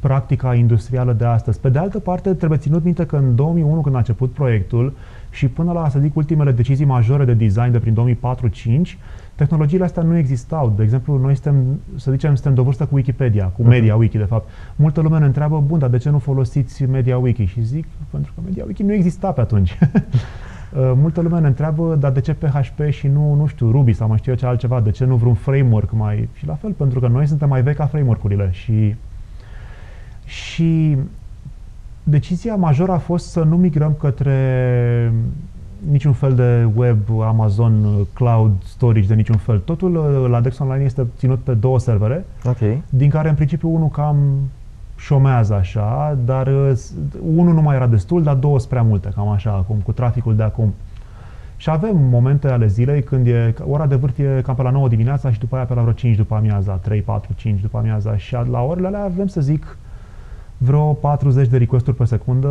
practica industrială de astăzi. Pe de altă parte, trebuie ținut minte că în două mii unu, când a început proiectul și până la, să zic, ultimele decizii majore de design de prin două mii patru două mii cinci, tehnologiile astea nu existau. De exemplu, noi suntem, să zicem, suntem de vârstă cu Wikipedia, cu MediaWiki, de fapt. Multă lume ne întreabă, bun, dar de ce nu folosiți MediaWiki? Și zic, pentru că MediaWiki nu exista pe atunci. Multă lume ne întreabă, dar de ce P H P și nu, nu știu, Ruby sau mai știu eu ce altceva? De ce nu vreun framework mai... Și la fel, pentru că noi suntem mai vechi ca framework-urile. Și, și decizia majoră a fost să nu migrăm către niciun fel de web, Amazon, cloud, storage de niciun fel. Totul la DEX online este ținut pe două servere, okay. din care în principiu unul cam șomează așa, dar unul nu mai era destul, dar două sunt prea multe, cam așa, acum, cu traficul de acum. Și avem momente ale zilei când e, ora de vârt e cam pe la nouă dimineața și după aia pe la vreo cinci după amiaza, trei, patru, cinci după amiaza și la orele alea avem, să zic, vreo patruzeci de request-uri pe secundă,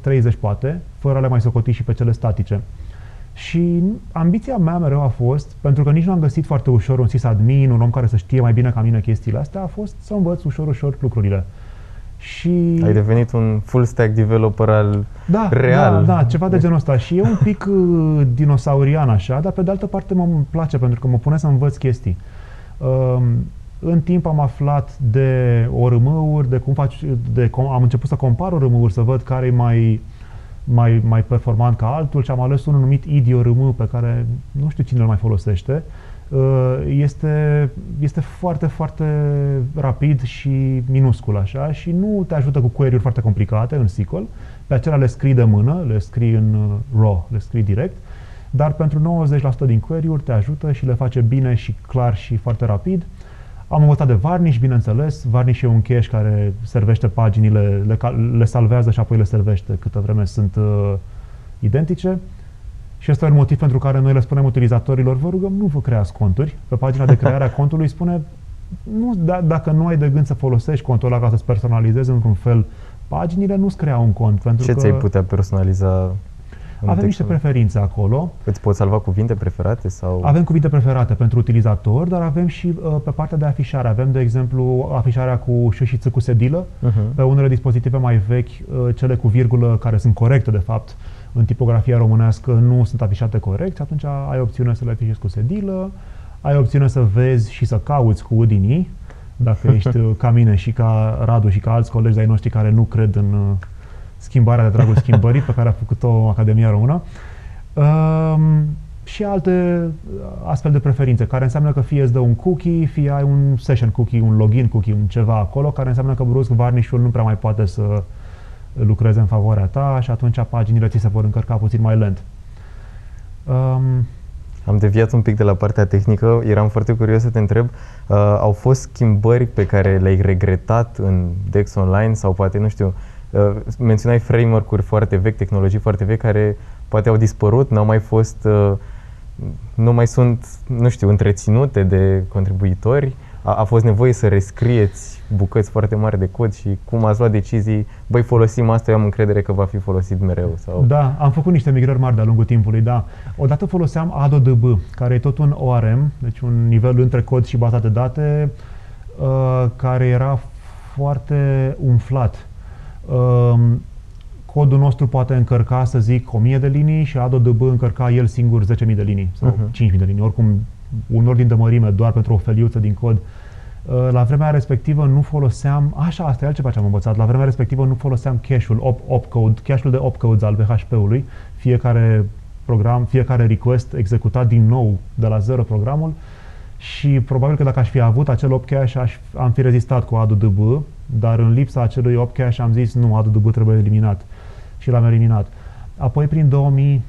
treizeci poate, fără a le mai socoti și pe cele statice. Și ambiția mea mereu a fost, pentru că nici nu am găsit foarte ușor un sysadmin, un om care să știe mai bine ca mine chestiile astea, a fost să învăț ușor, ușor lucrurile. Și... Ai devenit un full stack developer al da, real. Da, da, ceva de genul ăsta. Și e un pic dinosaurian așa, dar pe de altă parte mă place, pentru că mă pune să învăț chestii. Um, În timp am aflat de O R M-uri, de cum faci, de com, am început să compar O R M-uri, să văd care e mai, mai, mai performant ca altul și am ales unul numit Idiorm, pe care nu știu cine îl mai folosește. Este, este foarte, foarte rapid și minuscul așa și nu te ajută cu query-uri foarte complicate în S Q L. Pe acelea le scrii de mână, le scrii în raw, le scrii direct, dar pentru nouăzeci la sută din query-uri te ajută și le face bine și clar și foarte rapid. Am învățat de Varnish, bineînțeles. Varnish e un cache care servește paginile, le, le salvează și apoi le servește câtă vreme sunt uh, identice. Și ăsta e un motiv pentru care noi le spunem utilizatorilor, vă rugăm, nu vă creați conturi. Pe pagina de creare a contului spune, nu, da, dacă nu ai de gând să folosești contul ăla ca să-ți personalizezi într-un fel paginile, nu-ți crea un cont. Pentru ce că... ți-ai putea personaliza? Avem niște preferințe acolo. Îți poți salva cuvinte preferate? Sau? Avem cuvinte preferate pentru utilizator, dar avem și uh, pe partea de afișare. Avem, de exemplu, afișarea cu ș și ț cu sedilă. Uh-huh. Pe unele dispozitive mai vechi, uh, cele cu virgulă, care sunt corecte, de fapt, în tipografia românească, nu sunt afișate corect, atunci ai opțiunea să le afișezi cu sedilă. ai opțiunea să vezi și să cauți cu udinii, dacă ești ca mine și ca Radu și ca alți colegi de-ai noștri care nu cred în schimbarea de dragul schimbării pe care a făcut-o Academia Română. Um, și alte astfel de preferințe, care înseamnă că fie îți dă un cookie, fie ai un session cookie, un login cookie, un ceva acolo, care înseamnă că brusc varnish-ul nu prea mai poate să lucreze în favoarea ta și atunci paginile ți se vor încărca puțin mai lent. Um, Am deviat un pic de la partea tehnică, eram foarte curios să te întreb, uh, au fost schimbări pe care le-ai regretat în DEX Online sau poate, nu știu, uh, menționai framework-uri foarte vechi, tehnologii foarte vechi care poate au dispărut, n-au mai fost, uh, nu mai sunt, nu știu, întreținute de contribuitori, a, a fost nevoie să rescrieți bucăți foarte mari de cod și cum ați luat decizii, băi, folosim asta, eu am încredere că va fi folosit mereu. Sau... Da, am făcut niște migrări mari de-a lungul timpului, da. Odată foloseam A D O D B, care e tot un O R M, deci un nivel între cod și baza de date, uh, care era foarte umflat. Uh, Codul nostru poate încărca, să zic, o mie de linii și A D O D B încărca el singur zece mii de linii sau uh-huh. cinci mii de linii. Oricum, un ordin de mărime doar pentru o feliuță din cod. La vremea respectivă nu foloseam, așa, asta e altceva ce am învățat, la vremea respectivă nu foloseam cache-ul, op, opcode, cache-ul de opcodes al P H P-ului. Fiecare program, fiecare request executat din nou de la zero programul și probabil că dacă aș fi avut acel opcache, aș, am fi rezistat cu A D O D B, dar în lipsa acelui opcache am zis nu, A D O D B trebuie eliminat. Și l-am eliminat. Apoi, prin două mii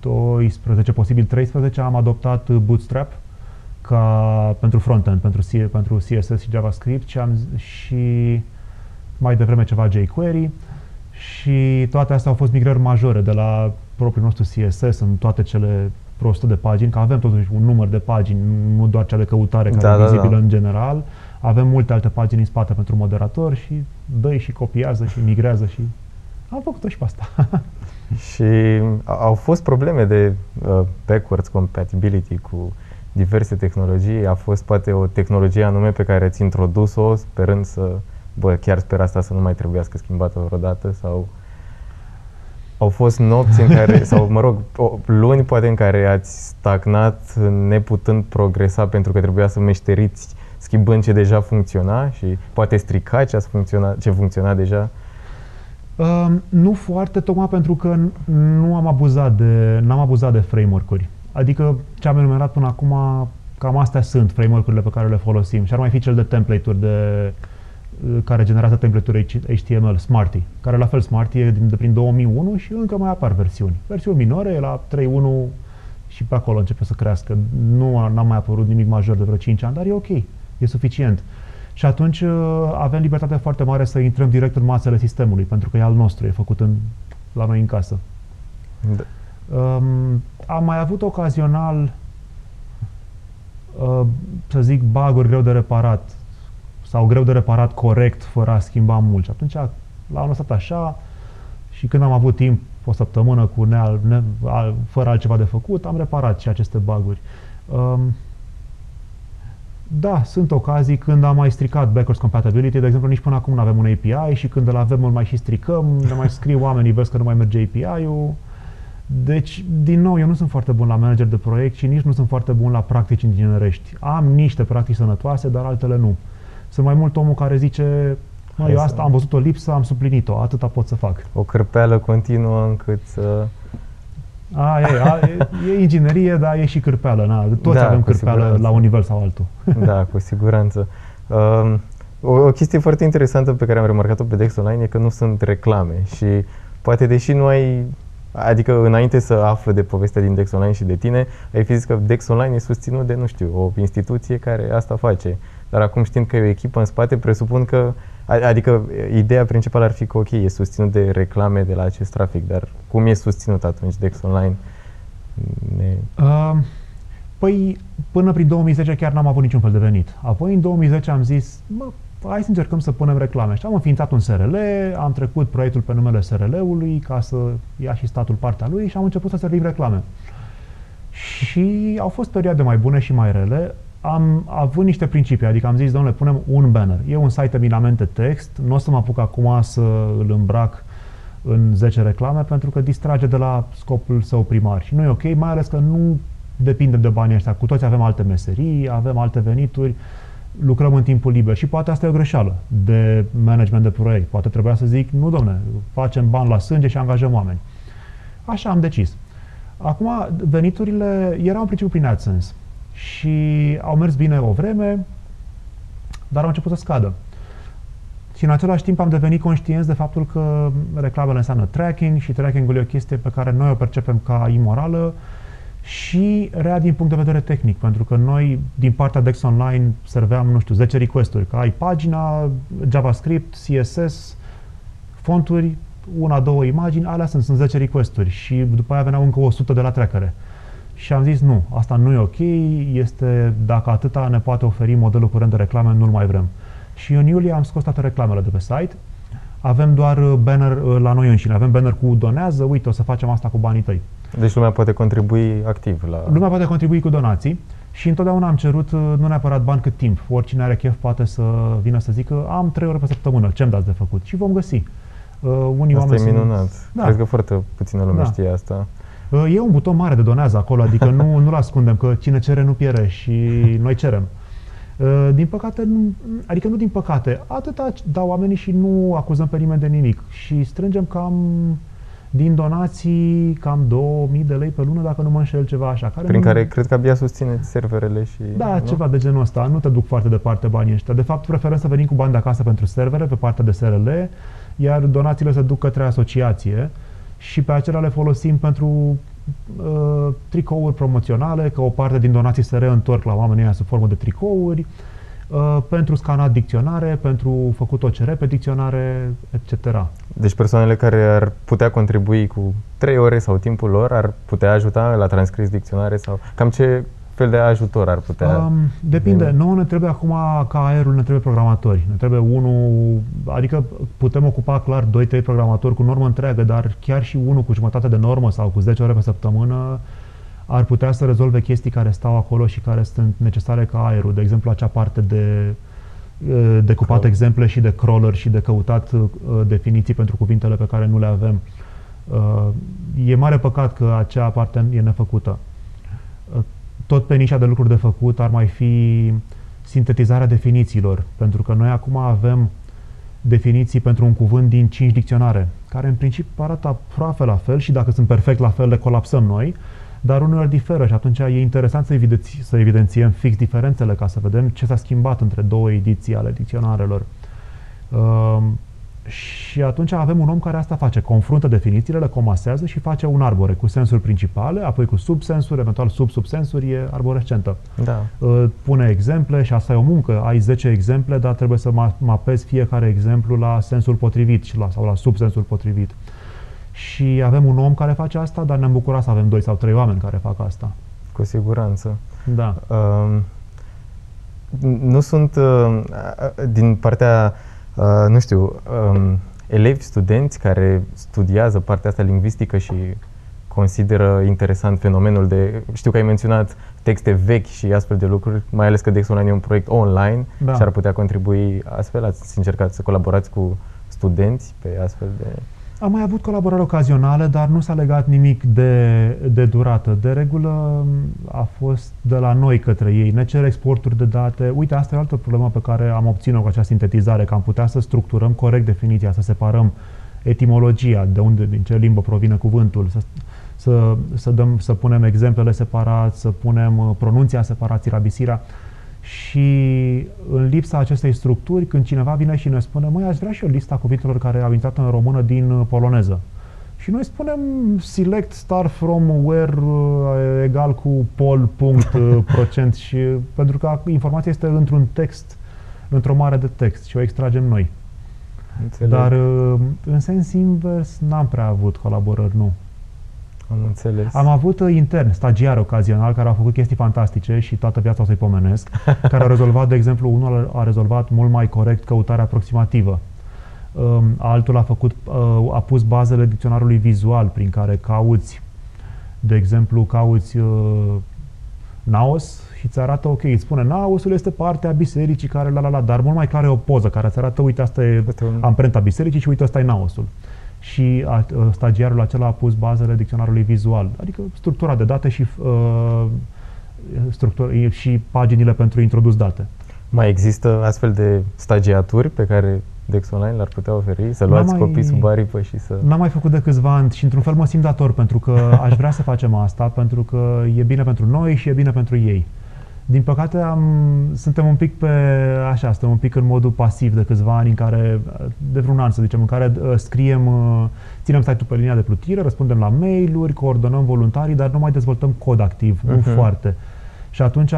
doisprezece, posibil treisprezece, am adoptat Bootstrap ca pentru frontend, pentru, pentru C S S și JavaScript și, am, și mai devreme ceva jQuery și toate astea au fost migrări majore de la propriul nostru C S S în toate cele proste de pagini, că avem totuși un număr de pagini, nu doar cea de căutare care da, e vizibilă da, da. în general. Avem multe alte pagini în spate pentru moderator și dă-i și copiază și migrează și... Am făcut-o și pe asta. Și au fost probleme de uh, backwards compatibility cu diverse tehnologii. A fost poate o tehnologie anume pe care ți-ai introdus-o sperând să... Bă, chiar sper asta să nu mai trebuiască schimbată vreodată sau... Au fost nopți în care, sau mă rog, o, luni poate în care ați stagnat neputând progresa pentru că trebuia să meșteriți schimbând ce deja funcționa și poate strica ce, ați funcționa, ce funcționa deja. Uh, nu foarte, tocmai pentru că nu am abuzat de, n-am abuzat de framework-uri. Adică ce am enumerat până acum, cam astea sunt framework-urile pe care le folosim. Și ar mai fi cel de template-uri de, care generează template-uri H T M L, Smarty, care la fel Smarty e de prin două mii unu și încă mai apar versiuni. Versiuni minore, la trei punct unu și pe acolo începe să crească. Nu n-a mai apărut nimic major de vreo cinci ani, dar e ok, e suficient. Și atunci avem libertatea foarte mare să intrăm direct în masele sistemului, pentru că e al nostru, e făcut în, la noi în casă. Da. Um, am mai avut ocazional, uh, să zic, bug-uri greu de reparat sau greu de reparat corect, fără a schimba mult. Și atunci l-am lăsat așa și când am avut timp, o săptămână cu neal, ne, al, fără altceva de făcut, am reparat și aceste bug-uri. Um, Da, sunt ocazii când am mai stricat backwards compatibility, de exemplu nici până acum nu avem un A P I și când îl avem îl mai și stricăm, ne mai scriu oamenii, vezi că nu mai merge A P I-ul. Deci, din nou, eu nu sunt foarte bun la manager de proiect și nici nu sunt foarte bun la practici inginerești. Am niște practici sănătoase, dar altele nu. Sunt mai mult omul care zice, mă, eu asta am văzut o lipsă, am suplinit-o, atâta pot să fac. O cârpeală continuă încât să... A, e, a, e, e inginerie, dar e și cârpeală. Na. Toți da, avem cârpeală siguranță. La un nivel sau altul. Da, cu siguranță. Um, o, o chestie foarte interesantă pe care am remarcat-o pe DEX Online e că nu sunt reclame și poate deși nu ai, adică înainte să află de povestea din DEX Online și de tine, ai fi zis că DEX Online e susținut de, nu știu, o instituție care asta face. Dar acum știind că e o echipă în spate, presupun că, adică ideea principală ar fi că ok, e susținut de reclame de la acest trafic, dar cum e susținut atunci DEX Online? Ne... Uh, păi până prin două mii zece chiar n-am avut niciun fel de venit. Apoi în două mii zece am zis, mă, hai să încercăm să punem reclame. Și am înființat un S R L, am trecut proiectul pe numele S R L-ului ca să ia și statul partea lui și am început să servim reclame. Și au fost perioade mai bune și mai rele. Am avut niște principii, adică am zis, domnule, punem un banner. E un site eminamente text, nu o să mă apuc acum să îl îmbrac în zece reclame pentru că distrage de la scopul său primar și nu e ok, mai ales că nu depindem de banii ăștia. Cu toți avem alte meserii, avem alte venituri, lucrăm în timpul liber și poate asta e o greșeală de management de proiect. Poate trebuia să zic, nu domne, facem bani la sânge și angajăm oameni. Așa am decis. Acum, veniturile erau în principiu prin AdSense și au mers bine o vreme, dar au început să scadă. Și în același timp am devenit conștienți de faptul că reclamele înseamnă tracking și tracking-ul e o chestie pe care noi o percepem ca imorală și rea din punct de vedere tehnic, pentru că noi, din partea DEX Online, serveam, nu știu, zece request-uri, că ai pagina, JavaScript, C S S, fonturi, una, două imagini, alea sunt, sunt zece request-uri și după aia veneau încă o sută de la trackere. Și am zis, nu, asta nu e ok, este, dacă atâta ne poate oferi modelul curent de reclame, nu-l mai vrem. Și în iulie am scos toate reclamele de pe site. Avem doar banner la noi înșine. Avem banner cu donează, uite, o să facem asta cu banii tăi. Deci lumea poate contribui activ la... Lumea poate contribui cu donații și întotdeauna am cerut nu neapărat bani cât timp. Oricine are chef poate să vină să zică am trei ore pe săptămână, ce-mi dați de făcut? Și vom găsi. Uh, unii asta oameni e minunat. Sunt... Da. Cred că foarte puțină lume da. știe asta. Uh, e un buton mare de donează acolo, adică nu, nu-l ascundem, că cine cere nu piere și noi cerem. Din păcate, nu, adică nu din păcate, atâta dau oamenii și nu acuzăm pe nimeni de nimic. Și strângem cam din donații cam două mii de lei pe lună, dacă nu mă înșel, ceva așa. Care Prin nu... care cred că abia susțineți serverele și... Da, nu? Ceva de genul ăsta. Nu te duc foarte departe banii ăștia. De fapt, preferăm să venim cu bani de acasă pentru servere, pe partea de S R L, iar donațiile se duc către asociație și pe acelea le folosim pentru... tricouri promoționale, că o parte din donații se reîntorc la oamenii aia sub formă de tricouri, pentru scanat dicționare, pentru făcut O C R pe dicționare, et cetera. Deci persoanele care ar putea contribui cu trei ore sau timpul lor ar putea ajuta la transcris dicționare sau cam ce fel de ajutor ar putea? Um, depinde. Vine? Noi ne trebuie acum, ca aerul, ne trebuie programatori. Ne trebuie unul, adică putem ocupa clar doi trei programatori cu normă întreagă, dar chiar și unul cu jumătate de normă sau cu zece ore pe săptămână ar putea să rezolve chestii care stau acolo și care sunt necesare ca aerul. De exemplu, acea parte de decupat exemple și de crawler și de căutat definiții pentru cuvintele pe care nu le avem. E mare păcat că acea parte e nefăcută. Tot pe nișa de lucruri de făcut ar mai fi sintetizarea definițiilor, pentru că noi acum avem definiții pentru un cuvânt din cinci dicționare, care în principiu arată aproape la fel și dacă sunt perfect la fel le colapsăm noi, dar uneori diferă și atunci e interesant să, evidenți, să evidențiem fix diferențele ca să vedem ce s-a schimbat între două ediții ale dicționarelor. Uh, și atunci avem un om care asta face, confruntă definițiile, le comasează și face un arbore cu sensuri principale, apoi cu subsensuri, eventual sub-subsensuri, e arborescentă. Da. Pune exemple și asta e o muncă, ai zece exemple, dar trebuie să mapezi fiecare exemplu la sensul potrivit și la, sau la subsensul potrivit. Și avem un om care face asta, dar ne-am bucurat să avem doi sau trei oameni care fac asta. Cu siguranță. Da. Uh, nu sunt uh, din partea Uh, nu știu, um, elevi, studenți care studiază partea asta lingvistică și consideră interesant fenomenul de... Știu că ai menționat texte vechi și astfel de lucruri, mai ales că DEX Online e un proiect online da. și ar putea contribui astfel. Ați încercat să colaborați cu studenți pe astfel de... Am mai avut colaborări ocazionale, dar nu s-a legat nimic de, de durată. De regulă a fost de la noi către ei. Ne cer exporturi de date. Uite, asta e o altă problemă pe care am obținut cu acea sintetizare, că am putea să structurăm corect definiția, să separăm etimologia, de unde, din ce limbă provine cuvântul, să, să, să, dăm, să punem exemplele separat, să punem pronunția separat, tirabisirea. Și în lipsa acestei structuri, când cineva vine și ne spune măi, aș vrea și eu lista cuvintelor care au intrat în română din poloneză. Și noi spunem select star from where egal cu pol punct procent și pentru că informația este într-un text, într-o mare de text și o extragem noi. Înțeleg. Dar în sens invers n-am prea avut colaborări, nu. Am înțeles. Am avut intern, stagiari ocazional, care au făcut chestii fantastice și toată viața o să-i pomenesc, care au rezolvat, de exemplu, unul a rezolvat mult mai corect căutarea aproximativă. Altul a făcut, a pus bazele dicționarului vizual prin care cauți, de exemplu, cauți naos și îți arată, ok, îți spune naosul este partea bisericii care la la la, dar mult mai clar e o poză care îți arată, uite, asta e amprenta bisericii și uite, asta e naosul. și a, stagiarul acela a pus bazele dicționarului vizual, adică structura de date și, uh, structura, și paginile pentru introdus date. Mai există astfel de stagiaturi pe care DEX Online l-ar putea oferi? Să luați mai, copii sub aripă și să... N-am mai făcut de câțiva ani și într-un fel mă simt dator pentru că aș vrea să facem asta, pentru că e bine pentru noi și e bine pentru ei. Din păcate am, suntem un pic pe așa, suntem un pic în modul pasiv de câțiva ani în care, de vreun an să zicem, în care scriem, ținem site-ul pe linia de plutire, răspundem la mail-uri, coordonăm voluntarii, dar nu mai dezvoltăm cod activ, uh-huh. nu foarte. Și atunci,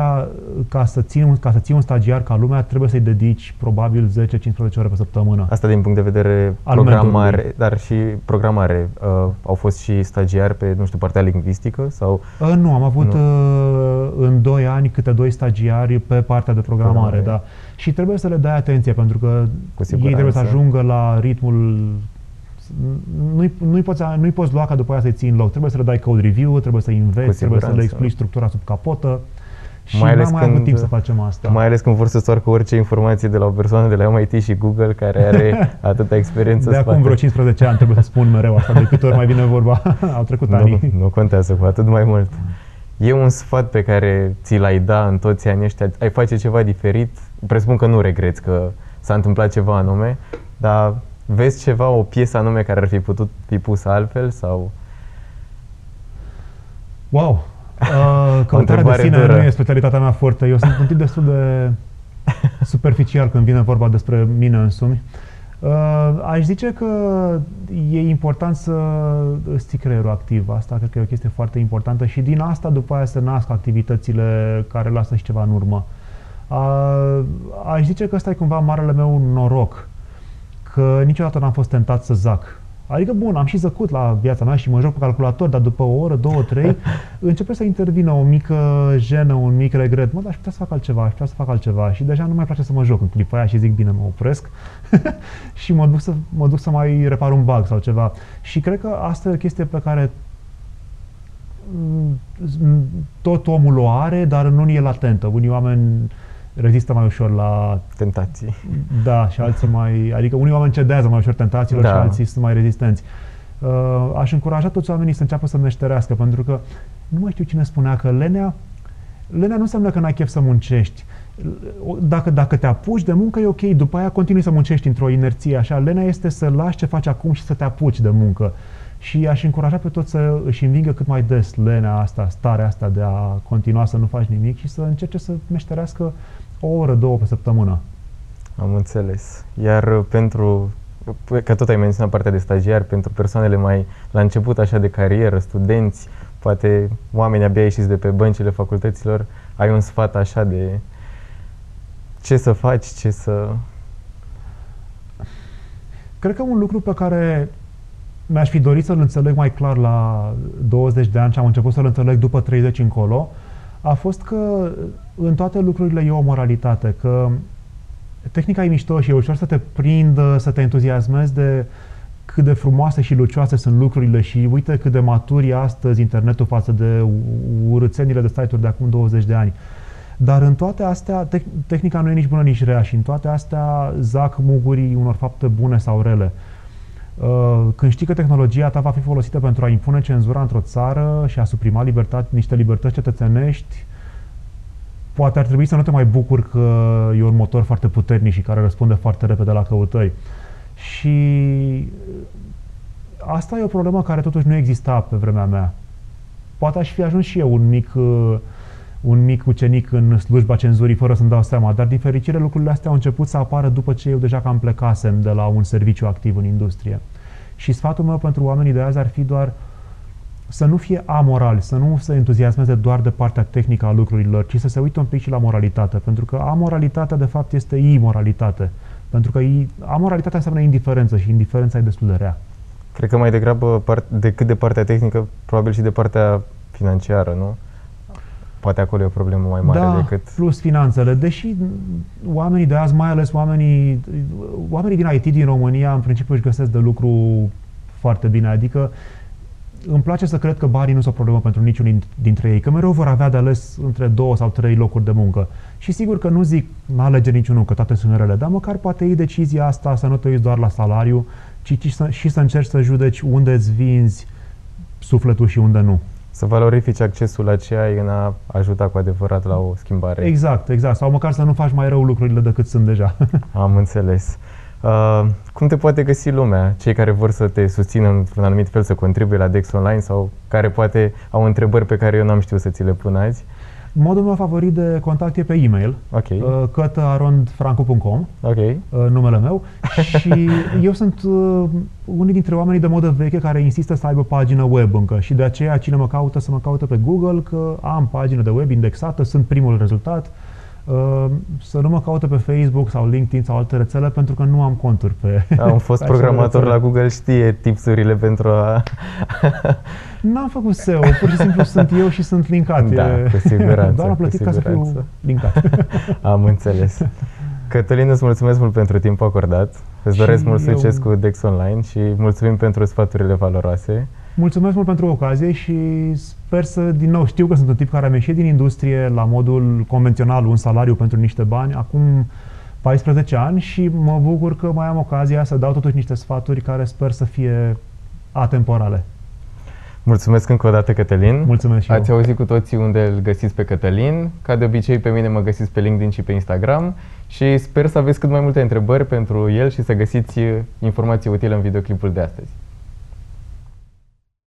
ca să ții, ca să ții un stagiar ca lumea, trebuie să-i dedici probabil zece cincisprezece ore pe săptămână. Asta din punct de vedere al programare, mentorului. Dar și programare. Uh, au fost și stagiari pe, nu știu, partea lingvistică? Sau? Uh, nu, am avut nu. Uh, în doi ani câte doi stagiari pe partea de programare. programare. Da. Și trebuie să le dai atenție, pentru că ei trebuie să ajungă la ritmul... Nu-i, nu-i, poți, nu-i poți lua ca după aia să-i ții în loc. Trebuie să le dai code review, trebuie să-i înveți, trebuie să le explici structura sub capotă. Și mai ales mai când, avut timp să facem asta. Mai ales când vor să soarcă orice informație de la o persoană de la M I T și Google, care are atâta experiență. De acum spate. Vreo cincisprezece ani trebuie să spun mereu asta, de câte ori mai vine vorba. Au trecut ani. Nu, nu contează, cu atât mai mult. E un sfat pe care ți l-ai da în toți anii ăștia? Ai face ceva diferit? Presupun că nu regreți că s-a întâmplat ceva anume, dar vezi ceva, o piesă anume care ar fi putut fi pusă altfel? Sau? Wow! Uh, Căutarea de sine dură. Nu e specialitatea mea forte. Eu sunt un tip destul de superficial când vine vorba despre mine însumi. Uh, aș zice că e important să îți ții creierul activ. Asta cred că e o chestie foarte importantă și din asta după aia se nasc activitățile care lasă și ceva în urmă. Uh, aș zice că ăsta e cumva marele meu noroc, că niciodată n-am fost tentat să zac. Adică, bun, am și zăcut la viața mea și mă joc pe calculator, dar după o oră, două, trei, începe să intervină o mică jenă, un mic regret. Mă, dar aș putea să fac altceva, aș putea să fac altceva și deja nu mai place să mă joc în clipa aia și zic, bine, mă opresc și mă duc, să, mă duc să mai repar un bug sau ceva. Și cred că asta e o chestie pe care tot omul o are, dar nu e latentă. Unii oameni rezistă mai ușor la tentații. Da, și alții mai... Adică unii oameni cedează mai ușor tentațiilor, da. Și alții sunt mai rezistenți. Uh, aș încuraja toți oamenii să înceapă să meșterească, pentru că nu mai știu cine spunea că lenea, lenea nu înseamnă că n-ai chef să muncești. Dacă, dacă te apuci de muncă e ok, după aia continui să muncești într-o inerție așa. Lenea este să lași ce faci acum și să te apuci de muncă. Și aș încuraja pe toți să își învingă cât mai des lenea asta, starea asta de a continua să nu faci nimic și să încerce să meșterească o oră, două pe săptămână. Am înțeles. Iar pentru, că tot ai menționat partea de stagiar, pentru persoanele mai la început așa de carieră, studenți, poate oameni abia ieșiți de pe băncile facultăților, ai un sfat așa de ce să faci, ce să... Cred că un lucru pe care mi-aș fi dorit să-l înțeleg mai clar la douăzeci de ani și am început să-l înțeleg după treizeci încolo, a fost că în toate lucrurile e o moralitate, că tehnica e mișto și e ușor să te prindă, să te entuziasmezi de cât de frumoase și lucioase sunt lucrurile și uite cât de matur e astăzi internetul față de urâțenile de site-uri de acum douăzeci de ani. Dar în toate astea, tec tehnica nu e nici bună, nici rea și în toate astea zac mugurii unor fapte bune sau rele. Când știi că tehnologia ta va fi folosită pentru a impune cenzura într-o țară și a suprima libertate, niște libertăți cetățenești, poate ar trebui să nu te mai bucuri că e un motor foarte puternic și care răspunde foarte repede la căutări. Și asta e o problemă care totuși nu exista pe vremea mea. Poate aș fi ajuns și eu un mic, un mic ucenic în slujba cenzurii fără să-mi dau seama, dar din fericire lucrurile astea au început să apară după ce eu deja cam plecasem de la un serviciu activ în industrie. Și sfatul meu pentru oamenii de azi ar fi doar să nu fie amorali, să nu se entuziasmeze doar de partea tehnică a lucrurilor, ci să se uite un pic și la moralitate, pentru că amoralitatea de fapt este imoralitate, pentru că amoralitatea înseamnă indiferență și indiferența e destul de rea. Cred că mai degrabă decât de partea tehnică, probabil și de partea financiară, nu? Poate acolo e o problemă mai mare, da, decât... plus finanțele, deși oamenii de azi, mai ales oamenii, oamenii din I T din România, în principiu își găsesc de lucru foarte bine, adică îmi place să cred că banii nu sunt o problemă pentru niciunul dintre ei, că mereu vor avea de ales între două sau trei locuri de muncă. Și sigur că nu zic, nu alege niciunul, că toate sunt rele, dar măcar poate iei decizia asta să nu te uiți doar la salariu, ci, ci să, și să încerci să judeci unde îți vinzi sufletul și unde nu. Să valorifici accesul la ce ai în a ajuta cu adevărat la o schimbare. Exact, exact. Sau măcar să nu faci mai rău lucrurile decât sunt deja. Am înțeles. Uh, cum te poate găsi lumea? Cei care vor să te susțină într-un anumit fel, să contribuie la DEX Online sau care poate au întrebări pe care eu n-am știut să ți le pun azi? Modul meu favorit de contact e pe e-mail, okay. uh, cătă arond francu punct com, okay. uh, numele meu. Și eu sunt uh, unul dintre oamenii de modă veche care insistă să aibă pagină web încă și de aceea cine mă caută să mă caută pe Google, că am pagină de web indexată, sunt primul rezultat. Să nu mă caute pe Facebook sau LinkedIn sau alte rețele, pentru că nu am conturi pe... Am fost programator la Google, știe tipsurile pentru a... N-am făcut S E O, pur și simplu sunt eu și sunt linkat. Da, cu siguranță. Doar am plătit ca să fiu linkat. Am înțeles. Cătălin, îți mulțumesc mult pentru timpul acordat. Îți doresc mult succes cu DEX Online și mulțumim pentru sfaturile valoroase. Mulțumesc mult pentru ocazie și sper să, din nou, știu că sunt un tip care am ieșit din industrie la modul convențional, un salariu pentru niște bani, acum paisprezece ani și mă bucur că mai am ocazia să dau totuși niște sfaturi care sper să fie atemporale. Mulțumesc încă o dată, Cătălin. Mulțumesc și eu. Ați auzit cu toții unde îl găsiți pe Cătălin. Ca de obicei, pe mine mă găsiți pe LinkedIn și pe Instagram și sper să aveți cât mai multe întrebări pentru el și să găsiți informații utile în videoclipul de astăzi.